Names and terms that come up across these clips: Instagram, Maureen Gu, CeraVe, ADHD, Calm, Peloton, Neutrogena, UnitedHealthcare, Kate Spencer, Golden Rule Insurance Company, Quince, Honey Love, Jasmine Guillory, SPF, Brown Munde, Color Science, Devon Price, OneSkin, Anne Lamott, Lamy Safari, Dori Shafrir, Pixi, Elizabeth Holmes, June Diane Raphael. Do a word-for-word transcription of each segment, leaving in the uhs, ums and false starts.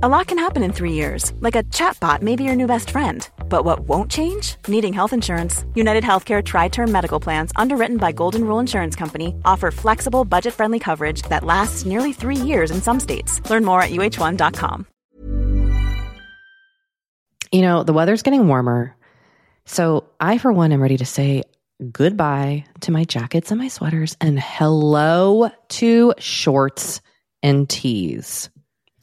A lot can happen in three years, like a chatbot may be your new best friend. But what won't change? Needing health insurance. UnitedHealthcare Tri-Term Medical Plans, underwritten by Golden Rule Insurance Company, offer flexible, budget-friendly coverage that lasts nearly three years in some states. Learn more at U H one dot com. You know, the weather's getting warmer, so I, for one, am ready to say goodbye to my jackets and my sweaters and hello to shorts and tees.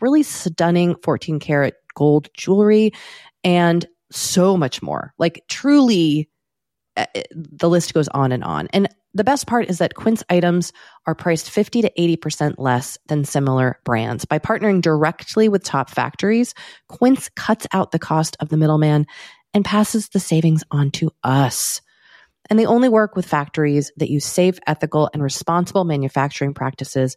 really stunning fourteen karat gold jewelry, and so much more. Like, truly, the list goes on and on. And the best part is that Quince items are priced fifty to eighty percent less than similar brands. By partnering directly with top factories, Quince cuts out the cost of the middleman and passes the savings on to us. And they only work with factories that use safe, ethical, and responsible manufacturing practices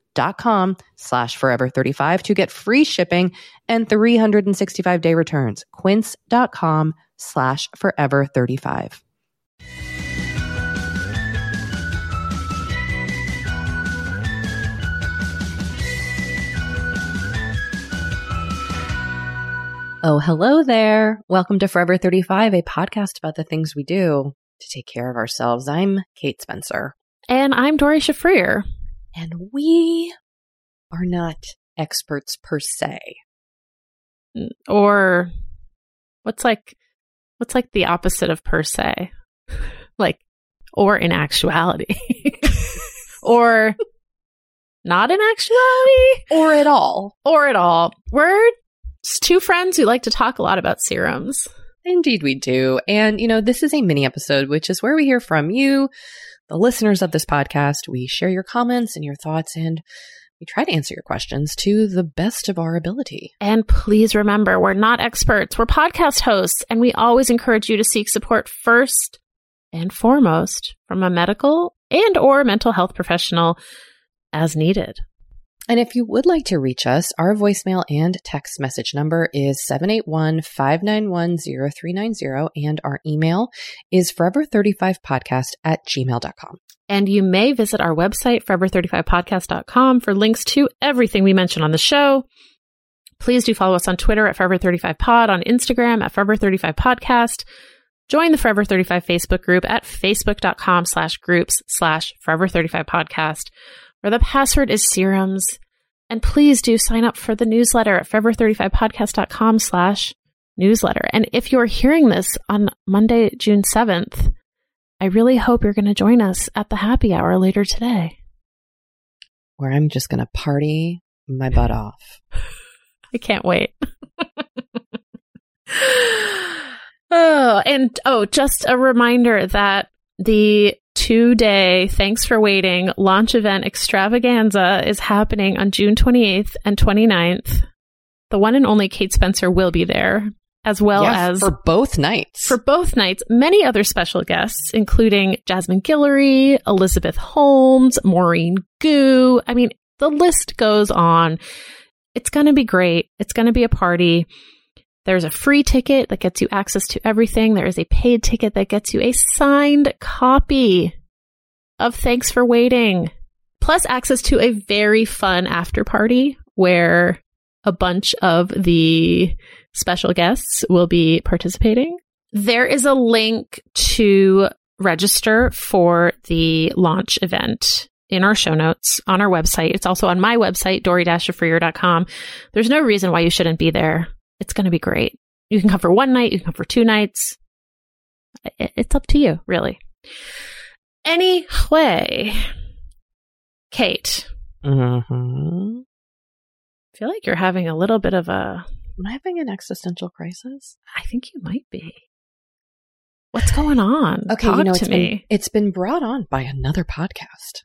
dot com slash forever thirty-five to get free shipping and three hundred sixty-five day returns. Quince.com slash forever thirty-five. Oh, hello there. Welcome to Forever thirty-five, a podcast about the things we do to take care of ourselves. I'm Kate Spencer. And I'm Dori Shafrir. And we are not experts per se. Or what's like what's like the opposite of per se? Like, or in actuality. Or not in actuality. Or at all. Or at all. We're It's two friends who like to talk a lot about serums. Indeed we do. And, you know, this is a mini episode, which is where we hear from you, the listeners of this podcast. We share your comments and your thoughts, and we try to answer your questions to the best of our ability. And please remember, we're not experts. We're podcast hosts, and we always encourage you to seek support first and foremost from a medical and or mental health professional as needed. And if you would like to reach us, our voicemail and text message number is seven eight one, five nine one, zero three nine zero, and our email is forever thirty-five podcast at gmail dot com. And you may visit our website, forever thirty-five podcast dot com, for links to everything we mention on the show. Please do follow us on Twitter at forever thirty-five pod, on Instagram at forever thirty-five podcast. Join the Forever thirty-five Facebook group at facebook.com slash groups slash forever thirty-five podcast. Where the password is serums. And please do sign up for the newsletter at forever thirty-five podcast dot com slash newsletter. And if you're hearing this on Monday, June seventh, I really hope you're going to join us at the happy hour later today, where I'm just going to party my butt off. I can't wait. oh, and oh, just a reminder that the two-day Thanks for Waiting launch event extravaganza is happening on June twenty-eighth and twenty-ninth. The one and only Kate Spencer will be there, as well yeah, as... for both nights. For both nights. Many other special guests, including Jasmine Guillory, Elizabeth Holmes, Maureen Gu. I mean, the list goes on. It's going to be great. It's going to be a party. There's a free ticket that gets you access to everything. There is a paid ticket that gets you a signed copy of Thanks for Waiting plus access to a very fun after party where a bunch of the special guests will be participating. There is a link to register for the launch event in our show notes on our website. It's also on my website, dori dash shafrir dot com. There's no reason why you shouldn't be there. It's going to be great. You can come for one night. You can come for two nights. It's up to you, really. Anyway, Kate. Mm-hmm. I feel like you're having a little bit of a... Am I having an existential crisis? I think you might be. What's going on? Okay, Talk you know, to it's, me. Been, it's been brought on by another podcast.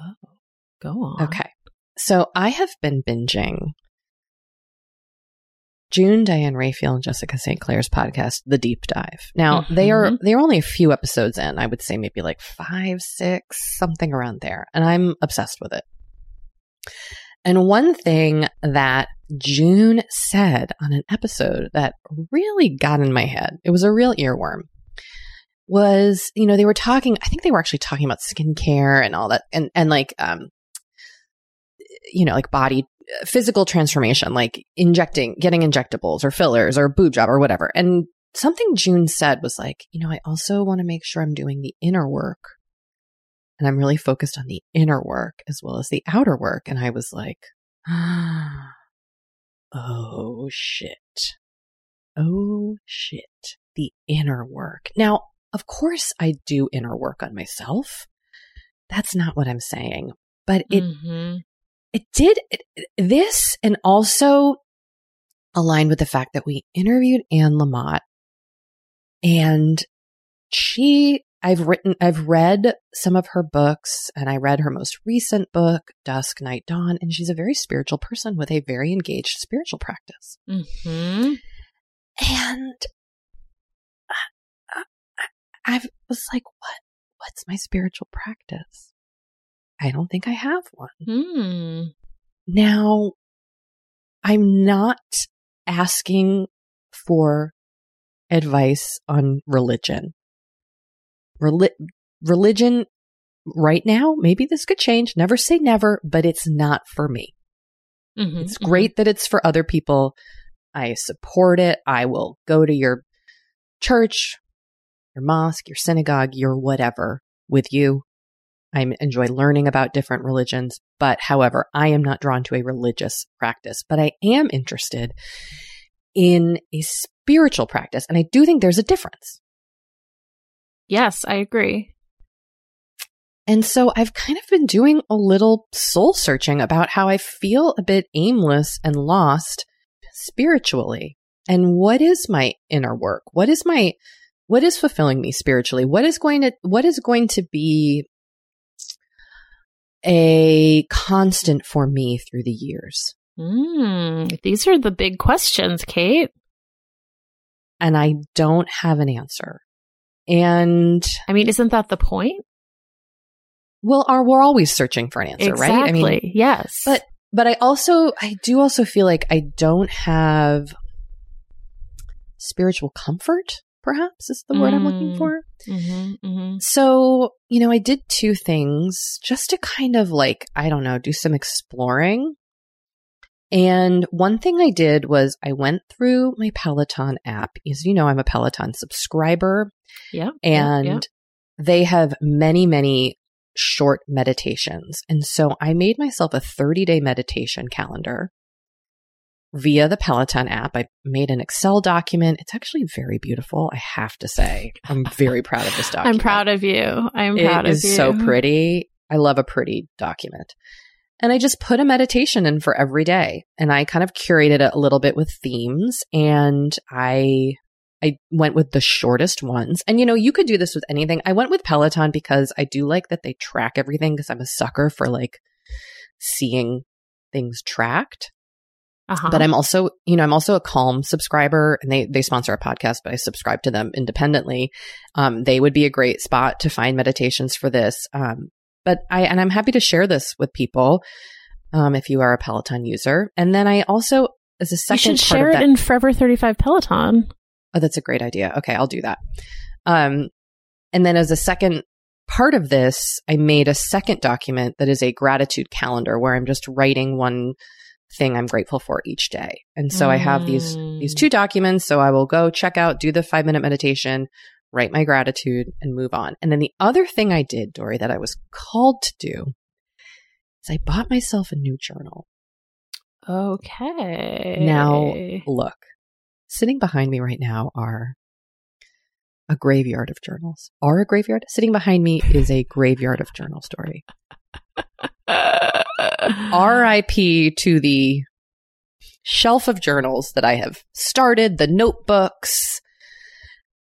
Oh, go on. Okay. So I have been binging June Diane Raphael and Jessica Saint Clair's podcast, The Deep Dive. Now, mm-hmm. they are they're only a few episodes in. I would say maybe like five, six, something around there. And I'm obsessed with it. And one thing that June said on an episode that really got in my head, it was a real earworm, was, you know, they were talking, I think they were actually talking about skincare and all that, and, and like, um, you know, like body, physical transformation, like injecting, getting injectables or fillers or boob job or whatever. And something June said was like, you know, I also want to make sure I'm doing the inner work. And I'm really focused on the inner work as well as the outer work. And I was like, oh, shit. Oh, shit. The inner work. Now, of course, I do inner work on myself. That's not what I'm saying. But it mm-hmm. it did it, this and also aligned with the fact that we interviewed Anne Lamott. And she... I've written, I've read some of her books, and I read her most recent book, Dusk, Night, Dawn, and she's a very spiritual person with a very engaged spiritual practice. Mm-hmm. And I, I, I was like, what, what's my spiritual practice? I don't think I have one. Mm. Now, I'm not asking for advice on religion. Reli- religion right now, maybe this could change. Never say never, but it's not for me. Mm-hmm, it's mm-hmm. great that it's for other people. I support it. I will go to your church, your mosque, your synagogue, your whatever with you. I enjoy learning about different religions, but however, I am not drawn to a religious practice, but I am interested in a spiritual practice. And I do think there's a difference. Yes, I agree. And so I've kind of been doing a little soul searching about how I feel a bit aimless and lost spiritually. And what is my inner work? What is my, what is fulfilling me spiritually? What is going to, what is going to be a constant for me through the years? Mm, these are the big questions, Kate. And I don't have an answer. And I mean, isn't that the point? Well, our, we're always searching for an answer, exactly. right? I mean, yes. But, but I also, I do also feel like I don't have spiritual comfort, perhaps is the mm. word I'm looking for. Mm-hmm, mm-hmm. So, you know, I did two things just to kind of like, I don't know, do some exploring. And one thing I did was I went through my Peloton app. As you know, I'm a Peloton subscriber. Yeah. And yeah. they have many, many short meditations. And so I made myself a thirty-day meditation calendar via the Peloton app. I made an Excel document. It's actually very beautiful, I have to say. I'm very proud of this document. I'm proud of you. I'm proud of you. It is so pretty. I love a pretty document. And I just put a meditation in for every day. And I kind of curated it a little bit with themes. And I I went with the shortest ones. And, you know, you could do this with anything. I went with Peloton because I do like that they track everything because I'm a sucker for, like, seeing things tracked. Uh-huh. But I'm also, you know, I'm also a Calm subscriber. And they, they sponsor a podcast, but I subscribe to them independently. Um, they would be a great spot to find meditations for this. Um But I, and I'm happy to share this with people um, if you are a Peloton user. And then I also, as a second part You should part share that, it in Forever thirty-five Peloton. Oh, that's a great idea. Okay, I'll do that. Um, and then as a second part of this, I made a second document that is a gratitude calendar where I'm just writing one thing I'm grateful for each day. And so mm. I have these these two documents. So I will go check out, do the five minute meditation, write my gratitude, and move on. And then the other thing I did, Dori, that I was called to do is I bought myself a new journal. Okay. Now, look, sitting behind me right now are a graveyard of journals. Are a graveyard? Sitting behind me is a graveyard of journal story. R I P to the shelf of journals that I have started, the notebooks.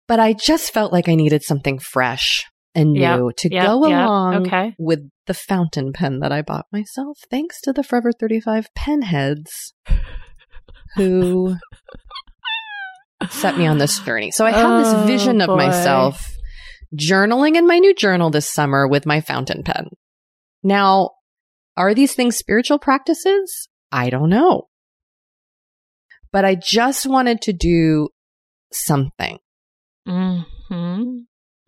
But I just felt like I needed something fresh and new yep, to yep, go yep, along okay. with the fountain pen that I bought myself, thanks to the Forever thirty-five pen heads who set me on this journey. So I had oh, this vision of boy. myself journaling in my new journal this summer with my fountain pen. Now, are these things spiritual practices? I don't know. But I just wanted to do something. Mm-hmm.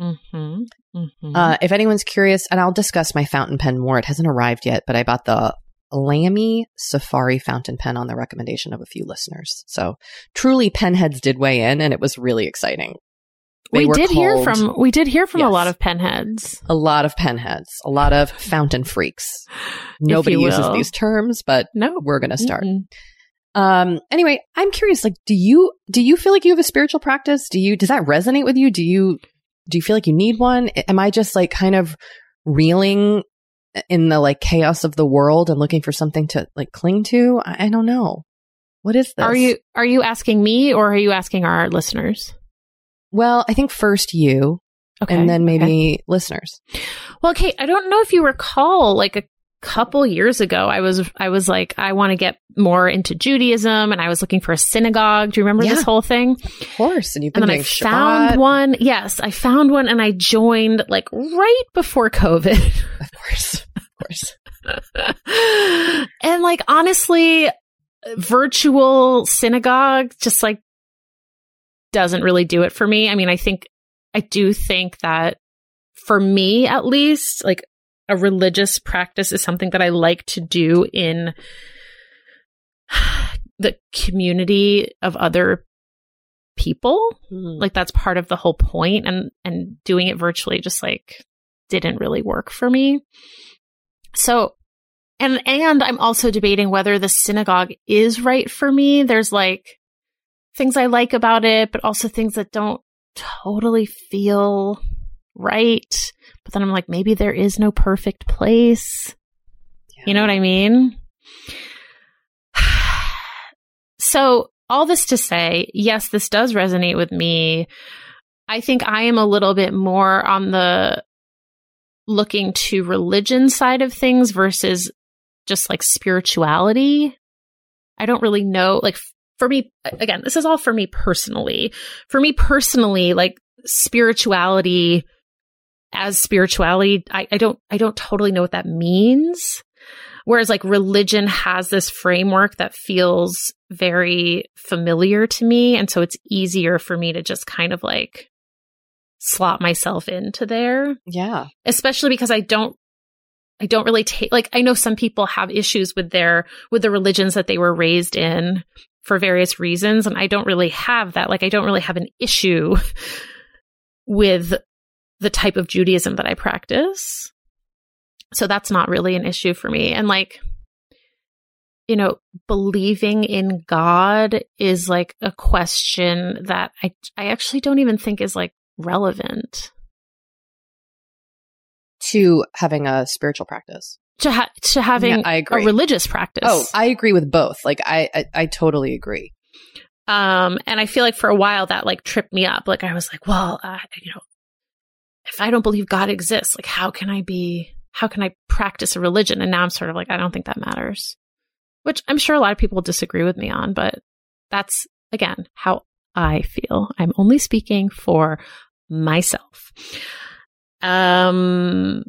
Mm-hmm. Mm-hmm. Uh, if anyone's curious, and I'll discuss my fountain pen more. It hasn't arrived yet, but I bought the Lamy Safari fountain pen on the recommendation of a few listeners. So truly, penheads did weigh in, and it was really exciting. They we did called, hear from we did hear from yes, a lot of penheads, a lot of penheads, a lot of fountain freaks. Nobody uses these terms, but no, we're going to start. Mm-hmm. Um, anyway, I'm curious. Like, do you do you feel like you have a spiritual practice? Do you does that resonate with you? Do you do you feel like you need one? Am I just like kind of reeling in the like chaos of the world and looking for something to like cling to? I, I don't know. What is this? Are you are you asking me or are you asking our listeners? Well, I think first you, okay, and then maybe okay. listeners. Well, Kate, I don't know if you recall, like a couple years ago, I was I was like, I want to get more into Judaism, and I was looking for a synagogue. Do you remember yeah. this whole thing? Of course. And you've been and then I Shabbat. found one. Yes, I found one, and I joined like right before COVID. Of course, of course. And like honestly, virtual synagogue, just like. doesn't really do it for me. I mean, I think, I do think that for me, at least, like a religious practice is something that I like to do in the community of other people. Mm. Like that's part of the whole point. And, and doing it virtually just like didn't really work for me. So, and, and I'm also debating whether the synagogue is right for me. There's like, things I like about it, but also things that don't totally feel right. But then I'm like, maybe there is no perfect place. Yeah. You know what I mean? So all this to say, yes, this does resonate with me. I think I am a little bit more on the looking to religion side of things versus just like spirituality. I don't really know, like, for me, again, this is all for me personally. For me personally, like spirituality as spirituality, I, I don't, I don't totally know what that means. Whereas like religion has this framework that feels very familiar to me. And so it's easier for me to just kind of like slot myself into there. Yeah. Especially because I don't, I don't really take, like, I know some people have issues with their, with the religions that they were raised in for various reasons. And I don't really have that. Like, I don't really have an issue with the type of Judaism that I practice. So that's not really an issue for me. And like, you know, believing in God is like a question that I, I actually don't even think is like relevant to having a spiritual practice. To ha- to having yeah, a religious practice. Oh, I agree with both. Like, I, I, I totally agree. Um, and I feel like for a while that, like, tripped me up. Like, I was like, well, uh, you know, if I don't believe God exists, like, how can I be, how can I practice a religion? And now I'm sort of like, I don't think that matters. Which I'm sure a lot of people disagree with me on, but that's, again, how I feel. I'm only speaking for myself. Um...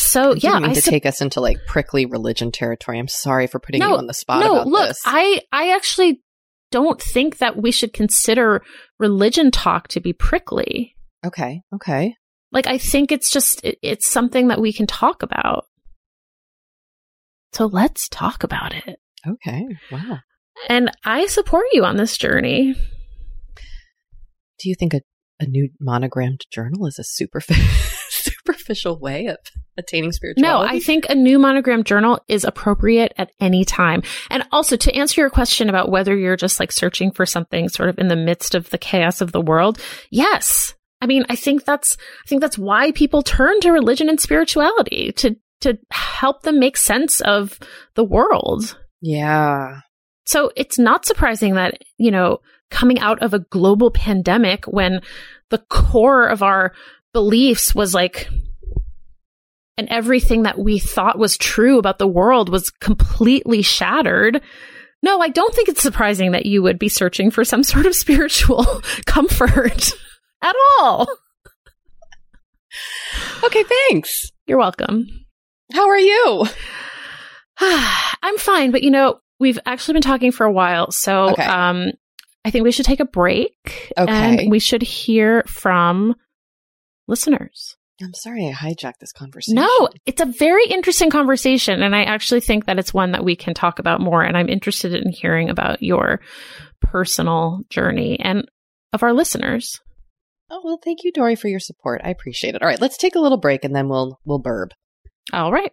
So yeah, I need to su- take us into like prickly religion territory. I'm sorry for putting no, you on the spot. No, about look, this. I I actually don't think that we should consider religion talk to be prickly. Okay, okay. Like, I think it's just, it, it's something that we can talk about. So let's talk about it. Okay. Wow. And I support you on this journey. Do you think a, a new monogrammed journal is a superficial, superficial way of attaining spirituality? No, I think a new monogrammed journal is appropriate at any time. And also, to answer your question about whether you're just like searching for something sort of in the midst of the chaos of the world. Yes. I mean, I think that's, I think that's why people turn to religion and spirituality to, to help them make sense of the world. Yeah. So it's not surprising that, you know, coming out of a global pandemic when the core of our beliefs was like, and everything that we thought was true about the world was completely shattered. No, I don't think it's surprising that you would be searching for some sort of spiritual comfort at all. Okay, thanks. You're welcome. How are you? I'm fine, but you know, we've actually been talking for a while, so okay. um, I think we should take a break, okay. and we should hear from listeners. I'm sorry I hijacked this conversation. No, it's a very interesting conversation, and I actually think that it's one that we can talk about more, and I'm interested in hearing about your personal journey and of our listeners. Oh, well, thank you, Dori, for your support. I appreciate it. All right, let's take a little break, and then we'll we'll burb. All right.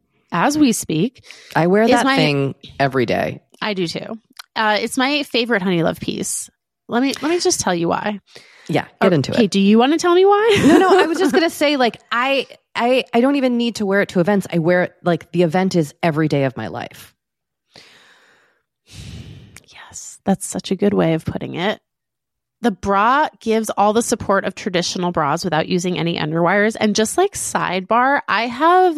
as we speak. I wear that my, thing every day. I do too. Uh, it's my favorite Honey Love piece. Let me let me just tell you why. Yeah, get oh, into okay, it. Okay, do you want to tell me why? No, no, I was just going to say like I I I don't even need to wear it to events. I wear it like the event is every day of my life. Yes, that's such a good way of putting it. The bra gives all the support of traditional bras without using any underwires. And just like sidebar, I have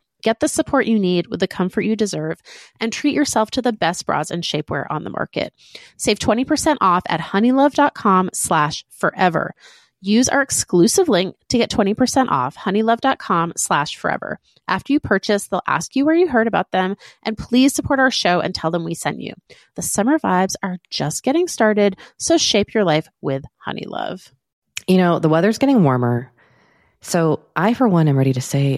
Get the support you need with the comfort you deserve and treat yourself to the best bras and shapewear on the market. Save twenty percent off at honeylove.com slash forever. Use our exclusive link to get twenty percent off honeylove.com slash forever. After you purchase, they'll ask you where you heard about them and please support our show and tell them we sent you. The summer vibes are just getting started, so shape your life with Honey Love. You know, the weather's getting warmer. So I, for one, am ready to say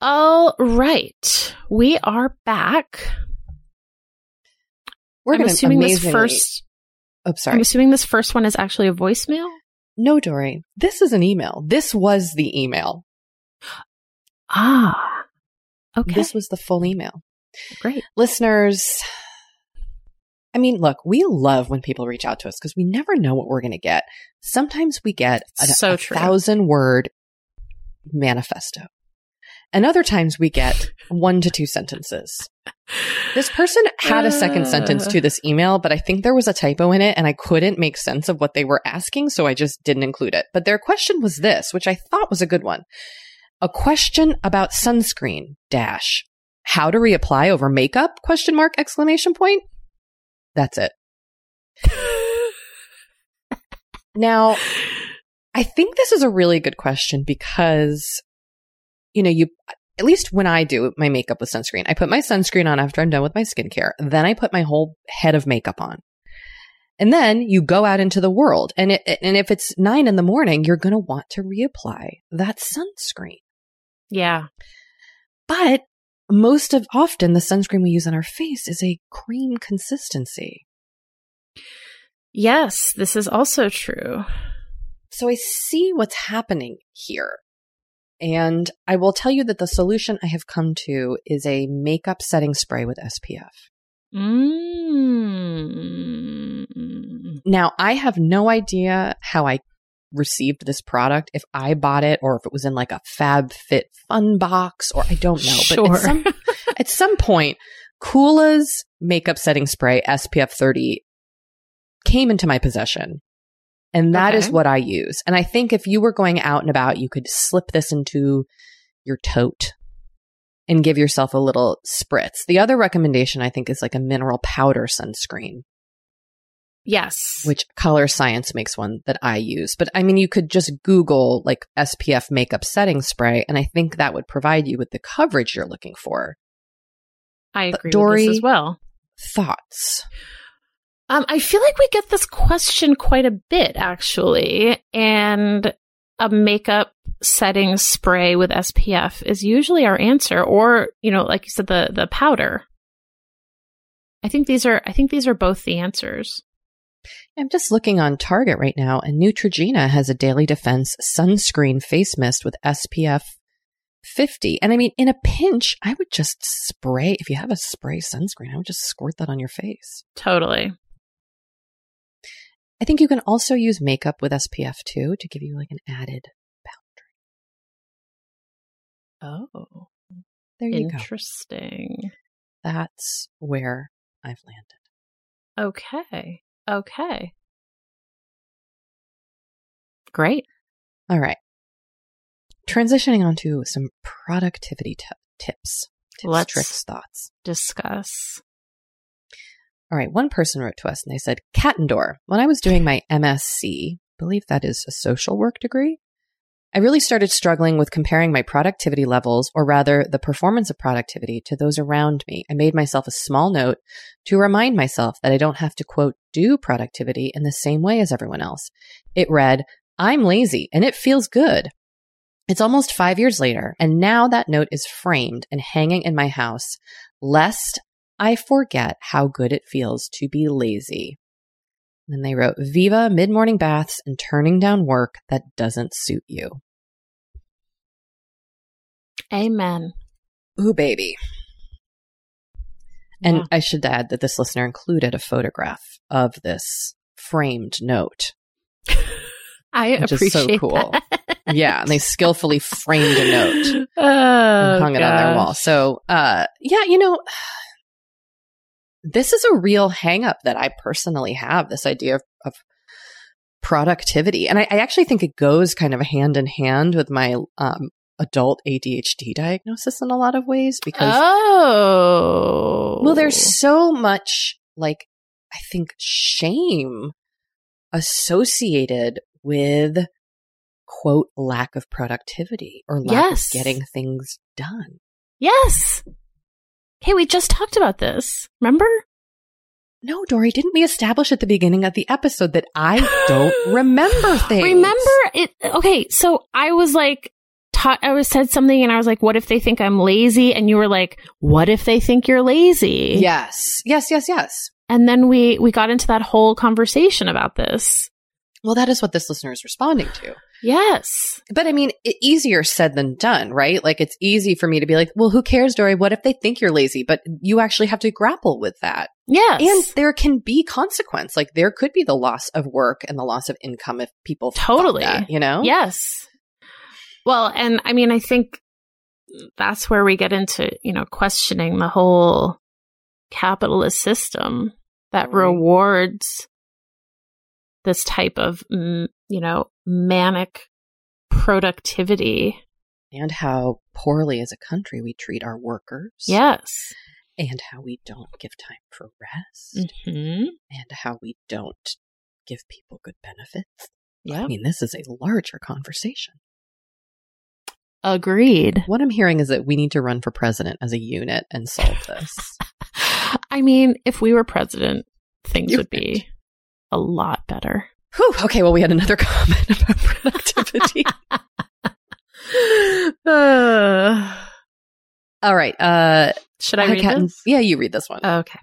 All right. We are back. We're going to assuming amazingly- this first... Oh, sorry. I'm assuming this first one is actually a voicemail? No, Dori. This is an email. This was the email. Ah, okay. This was the full email. Great. Listeners, I mean, look, we love when people reach out to us because we never know what we're going to get. Sometimes we get a, so a thousand-word manifesto. And other times we get one to two sentences. This person had a second sentence to this email, but I think there was a typo in it and I couldn't make sense of what they were asking, so I just didn't include it. But their question was this, which I thought was a good one. A question about sunscreen, dash, how to reapply over makeup, question mark, exclamation point. That's it. Now, I think this is a really good question because, you know, you at least when I do my makeup with sunscreen, I put my sunscreen on after I'm done with my skincare. Then I put my whole head of makeup on. And then you go out into the world. And it, and if it's nine in the morning, you're going to want to reapply that sunscreen. Yeah. But most of often the sunscreen we use on our face is a cream consistency. Yes, this is also true. So I see what's happening here. And I will tell you that the solution I have come to is a makeup setting spray with S P F. Mm. Now, I have no idea how I received this product, if I bought it or if it was in like a FabFitFun box, or I don't know. Sure. But at some, at some point, Koola's makeup setting spray, S P F thirty, came into my possession. And that okay. is what I use. And I think if you were going out and about, you could slip this into your tote and give yourself a little spritz. The other recommendation, I think, is like a mineral powder sunscreen. Yes. Which Color Science makes one that I use. But I mean, you could just Google like S P F makeup setting spray, and I think that would provide you with the coverage you're looking for. I agree Dori, with this as well. Thoughts? Um, I feel like we get this question quite a bit, actually, and a makeup setting spray with S P F is usually our answer, or, you know, like you said, the the powder. I think these are I think these are both the answers. I'm just looking on Target right now, and Neutrogena has a Daily Defense sunscreen face mist with S P F fifty. And I mean, in a pinch, I would just spray. If you have a spray sunscreen, I would just squirt that on your face. Totally. I think you can also use makeup with S P F two to give you like an added boundary. Oh. There you go. Interesting. That's where I've landed. Okay. Okay. Great. All right. Transitioning on to some productivity t- tips. Tips, Let's tricks, thoughts. Discuss. All right. One person wrote to us and they said, Katendor, when I was doing my M S C, I believe that is a social work degree, I really started struggling with comparing my productivity levels, or rather the performance of productivity, to those around me. I made myself a small note to remind myself that I don't have to, quote, do productivity in the same way as everyone else. It read, I'm lazy and it feels good. It's almost five years later, and now that note is framed and hanging in my house, lest I forget how good it feels to be lazy. And then they wrote, Viva mid-morning baths and turning down work that doesn't suit you. Amen. Ooh, baby. Yeah. And I should add that this listener included a photograph of this framed note. I appreciate is so cool. That. Yeah, and they skillfully framed a note oh, and hung gosh. It on their wall. So, uh, yeah, you know... This is a real hang-up that I personally have, this idea of, of productivity. And I, I actually think it goes kind of hand in hand with my um, adult A D H D diagnosis in a lot of ways. Because, oh. Well, there's so much, like, I think, shame associated with, quote, lack of productivity or lack yes. of getting things done. Yes. Hey, we just talked about this. Remember? No, Dori, didn't we establish at the beginning of the episode that I don't remember things? Remember it? Okay, so I was like, ta- I was said something, and I was like, "What if they think I'm lazy?" And you were like, "What if they think you're lazy?" Yes, yes, yes, yes. And then we we got into that whole conversation about this. Well, that is what this listener is responding to. Yes. But I mean, it, easier said than done, right? Like, it's easy for me to be like, well, who cares, Dori? What if they think you're lazy? But you actually have to grapple with that. Yes. And there can be consequence. Like, there could be the loss of work and the loss of income if people totally, that, you know? Yes. Well, and I mean, I think that's where we get into, you know, questioning the whole capitalist system that right. rewards this type of, you know, manic productivity. And how poorly as a country we treat our workers. Yes. And how we don't give time for rest. Mm-hmm. And how we don't give people good benefits. Yeah. I mean, this is a larger conversation. Agreed. What I'm hearing is that we need to run for president as a unit and solve this. I mean, if we were president, things you would meant. be a lot better. Whew, okay, well, we had another comment about productivity. uh, All right. Uh, Should I read Kat, this? Yeah, you read this one. Okay.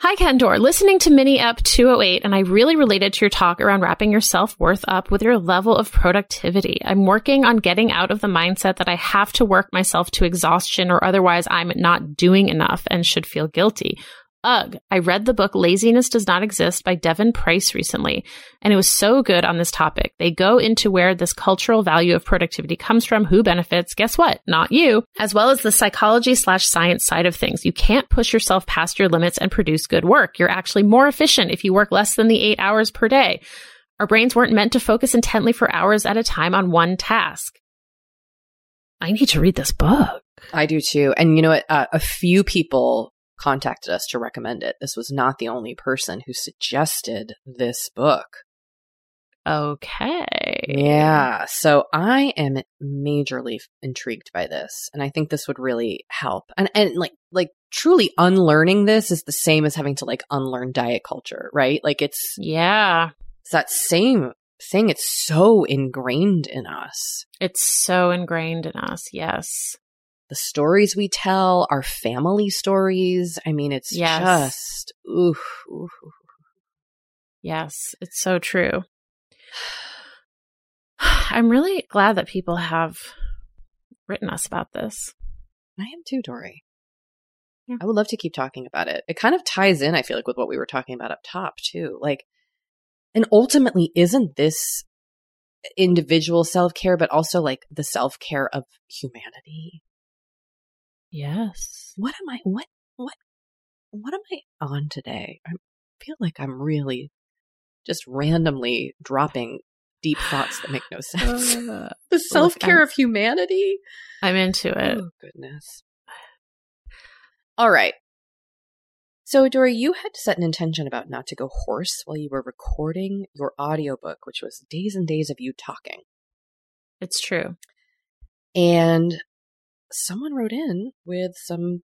Hi, Kat and Dor. Listening to Mini Up two oh eight, and I really related to your talk around wrapping your self-worth up with your level of productivity. I'm working on getting out of the mindset that I have to work myself to exhaustion or otherwise I'm not doing enough and should feel guilty. Ugh, I read the book Laziness Does Not Exist by Devon Price recently, and it was so good on this topic. They go into where this cultural value of productivity comes from, who benefits, guess what? Not you, as well as the psychology slash science side of things. You can't push yourself past your limits and produce good work. You're actually more efficient if you work less than the eight hours per day. Our brains weren't meant to focus intently for hours at a time on one task. I need to read this book. I do too. And you know what? Uh, a few people contacted us to recommend it. This was not the only person who suggested this book. Okay. Yeah. So I am majorly intrigued by this. And I think this would really help. And and like like truly unlearning this is the same as having to like unlearn diet culture, right? Like it's yeah. It's that same thing. It's so ingrained in us. It's so ingrained in us, yes. The stories we tell, our family stories. I mean, it's yes. just, ooh, ooh. Yes, it's so true. I'm really glad that people have written us about this. I am too, Dori. Yeah. I would love to keep talking about it. It kind of ties in, I feel like, with what we were talking about up top, too. Like, and ultimately, isn't this individual self-care, but also like the self-care of humanity? Yes. What am I, what, what, what am I on today? I feel like I'm really just randomly dropping deep thoughts that make no sense. Uh, the self-care look, of humanity. I'm into it. Oh, goodness. All right. So, Dori, you had set an intention about not to go hoarse while you were recording your audiobook, which was days and days of you talking. It's true. And someone wrote in with some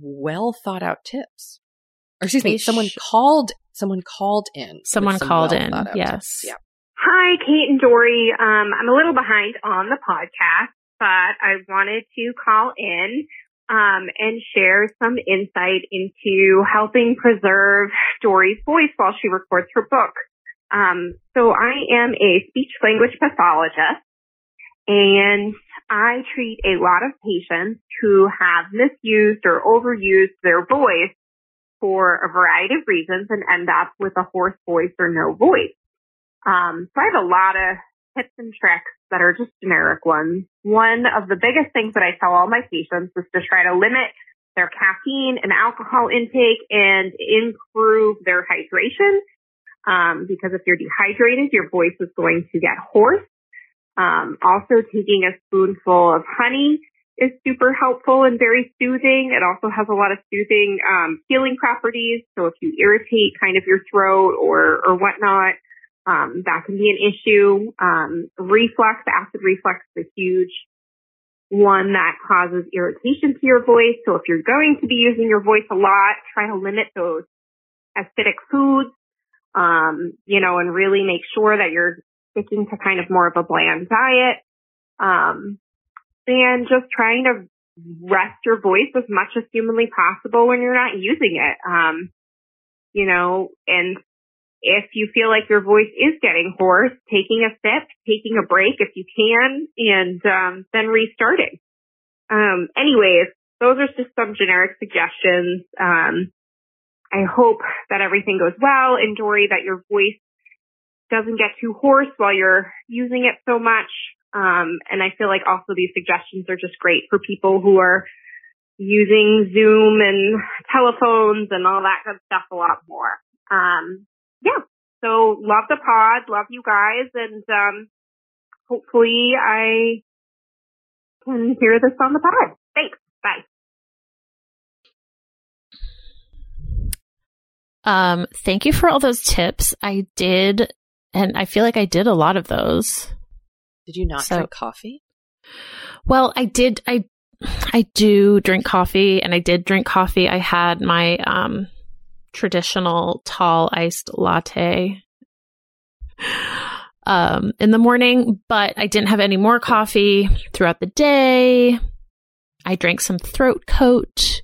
well thought out tips. Or excuse they me, someone sh- called someone called in. Someone called in. Yes. Yeah. Hi, Kate and Dori. Um, I'm a little behind on the podcast, but I wanted to call in um and share some insight into helping preserve Dori's voice while she records her book. Um, so I am a speech language pathologist, and I treat a lot of patients who have misused or overused their voice for a variety of reasons and end up with a hoarse voice or no voice. Um, so I have a lot of tips and tricks that are just generic ones. One of the biggest things that I tell all my patients is to try to limit their caffeine and alcohol intake and improve their hydration, um, because if you're dehydrated, your voice is going to get hoarse. Um, also taking a spoonful of honey is super helpful and very soothing. It also has a lot of soothing, um, healing properties. So if you irritate kind of your throat or, or whatnot, um, that can be an issue. Um, reflux, acid reflux is a huge one that causes irritation to your voice. So if you're going to be using your voice a lot, try to limit those acidic foods, um, you know, and really make sure that you're sticking to kind of more of a bland diet, um, and just trying to rest your voice as much as humanly possible when you're not using it. Um, you know, and if you feel like your voice is getting hoarse, taking a sip, taking a break if you can, and um, then restarting. Um, anyways, those are just some generic suggestions. Um, I hope that everything goes well, and Dori, that your voice doesn't get too hoarse while you're using it so much. Um, and I feel like also these suggestions are just great for people who are using Zoom and telephones and all that good stuff a lot more. Um, yeah. So love the pod. Love you guys. And um, hopefully I can hear this on the pod. Thanks. Bye. Um, thank you for all those tips. I did. And I feel like I did a lot of those. Did you not so, drink coffee? Well, I did. I I do drink coffee, and I did drink coffee. I had my um, traditional tall iced latte um, in the morning, but I didn't have any more coffee throughout the day. I drank some throat coat.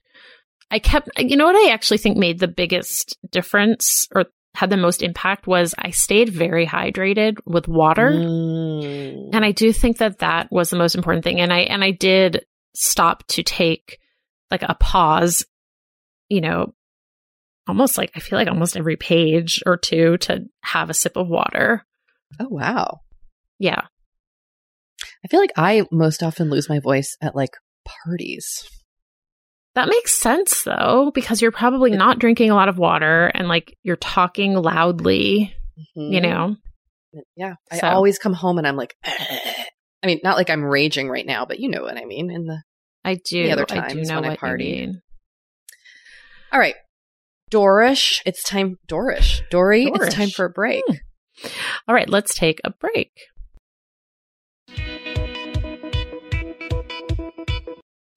I kept, you know what I actually think made the biggest difference or had the most impact was I stayed very hydrated with water. Mm. And I do think that that was the most important thing. And I, and I did stop to take like a pause, you know, almost like, I feel like almost every page or two to have a sip of water. Oh, wow. Yeah. I feel like I most often lose my voice at like parties. That makes sense, though, because you're probably not drinking a lot of water and, like, you're talking loudly, mm-hmm. you know? Yeah. So. I always come home and I'm like, I mean, not like I'm raging right now, but you know what I mean. In the I do. The other times I do know when I party. You mean. All right. Dorish, it's time. Dorish. Dory, Dorish. It's time for a break. Hmm. All right. Let's take a break.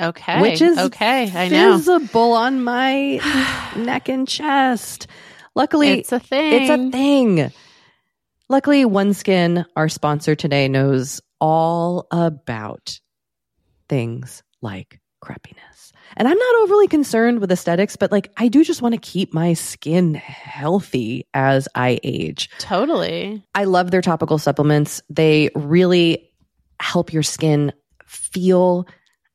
Okay. Which is okay, I know. Visible on my neck and chest. Luckily, it's a thing. It's a thing. Luckily, OneSkin, our sponsor today, knows all about things like crepiness. And I'm not overly concerned with aesthetics, but like I do just want to keep my skin healthy as I age. Totally. I love their topical supplements. They really help your skin feel,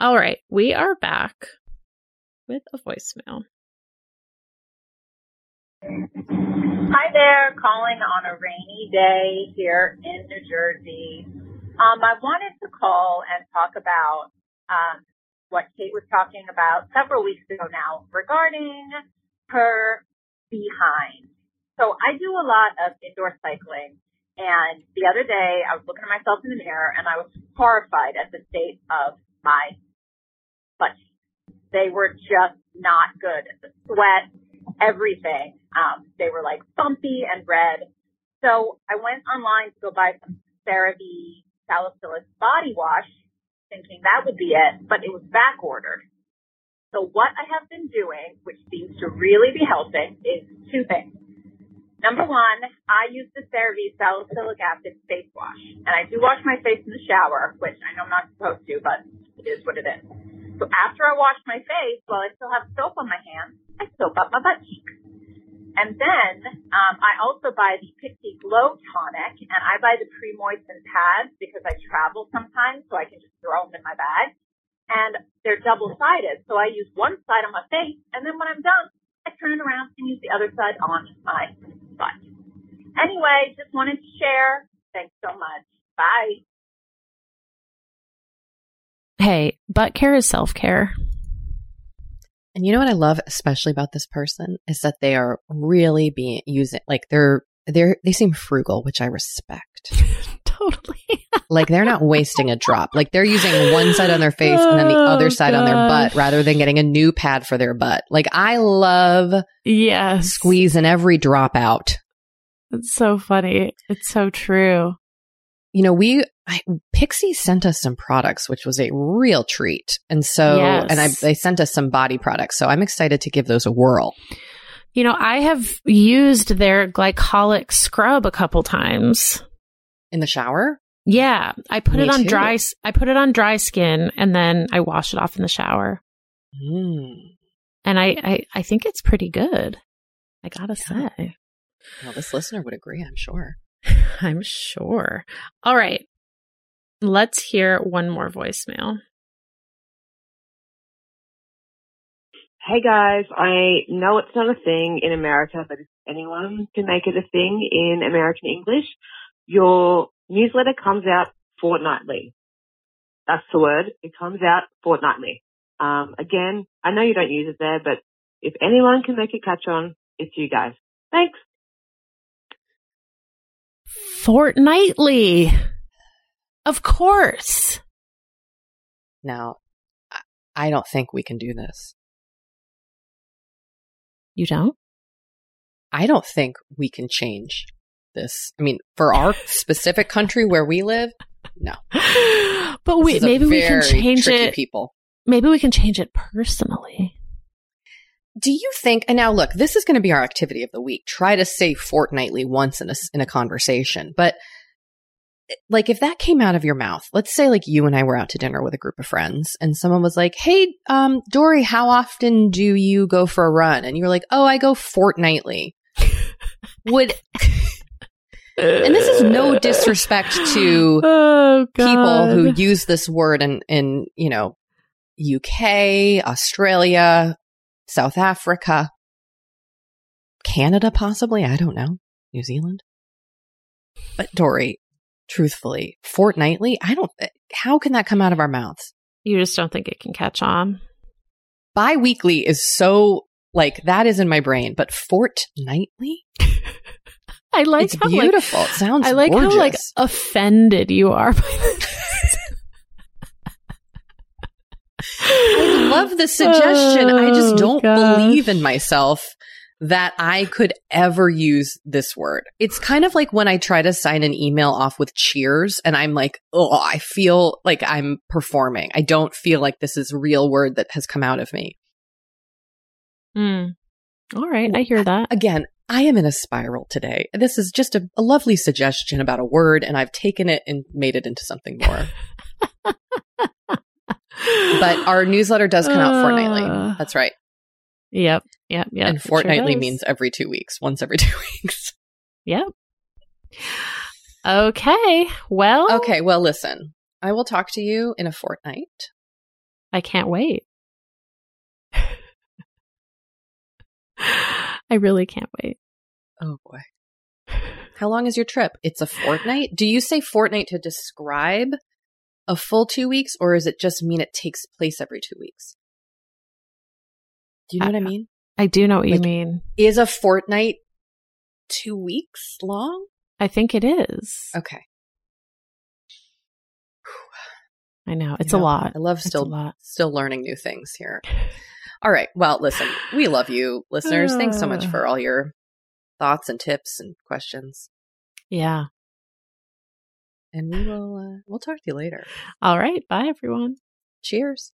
All right, we are back with a voicemail. Hi there, calling on a rainy day here in New Jersey. Um, I wanted to call and talk about um, what Kate was talking about several weeks ago now regarding her behind. So I do a lot of indoor cycling. And the other day, I was looking at myself in the mirror, and I was horrified at the state of my butt cheeks. They were just not good. The sweat everything. Um, they were like bumpy and red. So I went online to go buy some CeraVe Salicylic body wash, thinking that would be it, but it was back ordered. So what I have been doing, which seems to really be helping, is two things. Number one, I use the CeraVe Salicylic Acid face wash, and I do wash my face in the shower, which I know I'm not supposed to, but it is what it is. So after I wash my face, while I still have soap on my hands, I soap up my butt cheeks. And then um, I also buy the Pixi Glow Tonic, and I buy the pre-moistened pads because I travel sometimes, so I can just throw them in my bag. And they're double-sided, so I use one side on my face, and then when I'm done, I turn it around and use the other side on my butt. Anyway, just wanted to share. Thanks so much. Bye. Hey, butt care is self-care. And you know what I love especially about this person is that they are really being using, like they're, they're, they seem frugal, which I respect. Totally. Like they're not wasting a drop. Like they're using one side on their face oh, and then the other side gosh. on their butt rather than getting a new pad for their butt. Like I love yes. squeezing every drop out. It's so funny. It's so true. You know, we, I, Pixi sent us some products, which was a real treat. And so, yes. and I, they sent us some body products. So I'm excited to give those a whirl. You know, I have used their glycolic scrub a couple times. In the shower? Yeah. I put Me it on too. dry, I put it on dry skin and then I wash it off in the shower. Mm. And I, I, I think it's pretty good. I gotta yeah. say. Well, this listener would agree, I'm sure. I'm sure. All right. Let's hear one more voicemail. Hey, guys. I know it's not a thing in America, but if anyone can make it a thing in American English, your newsletter comes out fortnightly. That's the word. It comes out fortnightly. Um, again, I know you don't use it there, but if anyone can make a catch on, it's you guys. Thanks. Fortnightly. Of course. Now, I don't think we can do this. You don't? I don't think we can change this. I mean, for our specific country where we live, no. But we, maybe we can change it. People. Maybe we can change it personally. Do you think, and now look, this is going to be our activity of the week. Try to say fortnightly once in a, in a conversation. But like if that came out of your mouth, let's say like you and I were out to dinner with a group of friends and someone was like, hey, um, Dori, how often do you go for a run? And you were like, oh, I go fortnightly. Would, and this is no disrespect to oh, people who use this word in, in, you know, U K, Australia, South Africa, Canada, possibly. I don't know. New Zealand. But Dori, truthfully, fortnightly, I don't, how can that come out of our mouths? You just don't think it can catch on? Bi-weekly is so, like, that is in my brain, but fortnightly? I like it's how, beautiful. Like, it sounds I like gorgeous. How, like, offended you are by this. I love the suggestion. Oh, I just don't gosh. believe in myself that I could ever use this word. It's kind of like when I try to sign an email off with cheers and I'm like, oh, I feel like I'm performing. I don't feel like this is a real word that has come out of me. Mm. All right. I hear that. Again, I am in a spiral today. This is just a, a lovely suggestion about a word and I've taken it and made it into something more. But our newsletter does come out uh, fortnightly. That's right. Yep. Yep. Yep. And fortnightly sure means every two weeks, once every two weeks. Yep. Okay. Well. Okay. Well, listen, I will talk to you in a fortnight. I can't wait. I really can't wait. Oh, boy. How long is your trip? It's a fortnight. Do you say fortnight to describe a full two weeks, or does it just mean it takes place every two weeks? Do you know I, what I mean? I do know what like, you mean. Is a fortnight two weeks long? I think it is. Okay. I know. It's you know, a lot. I love still, still learning new things here. All right. Well, listen, we love you, listeners. Uh, Thanks so much for all your thoughts and tips and questions. Yeah. And we will, uh, we'll talk to you later. All right. Bye, everyone. Cheers.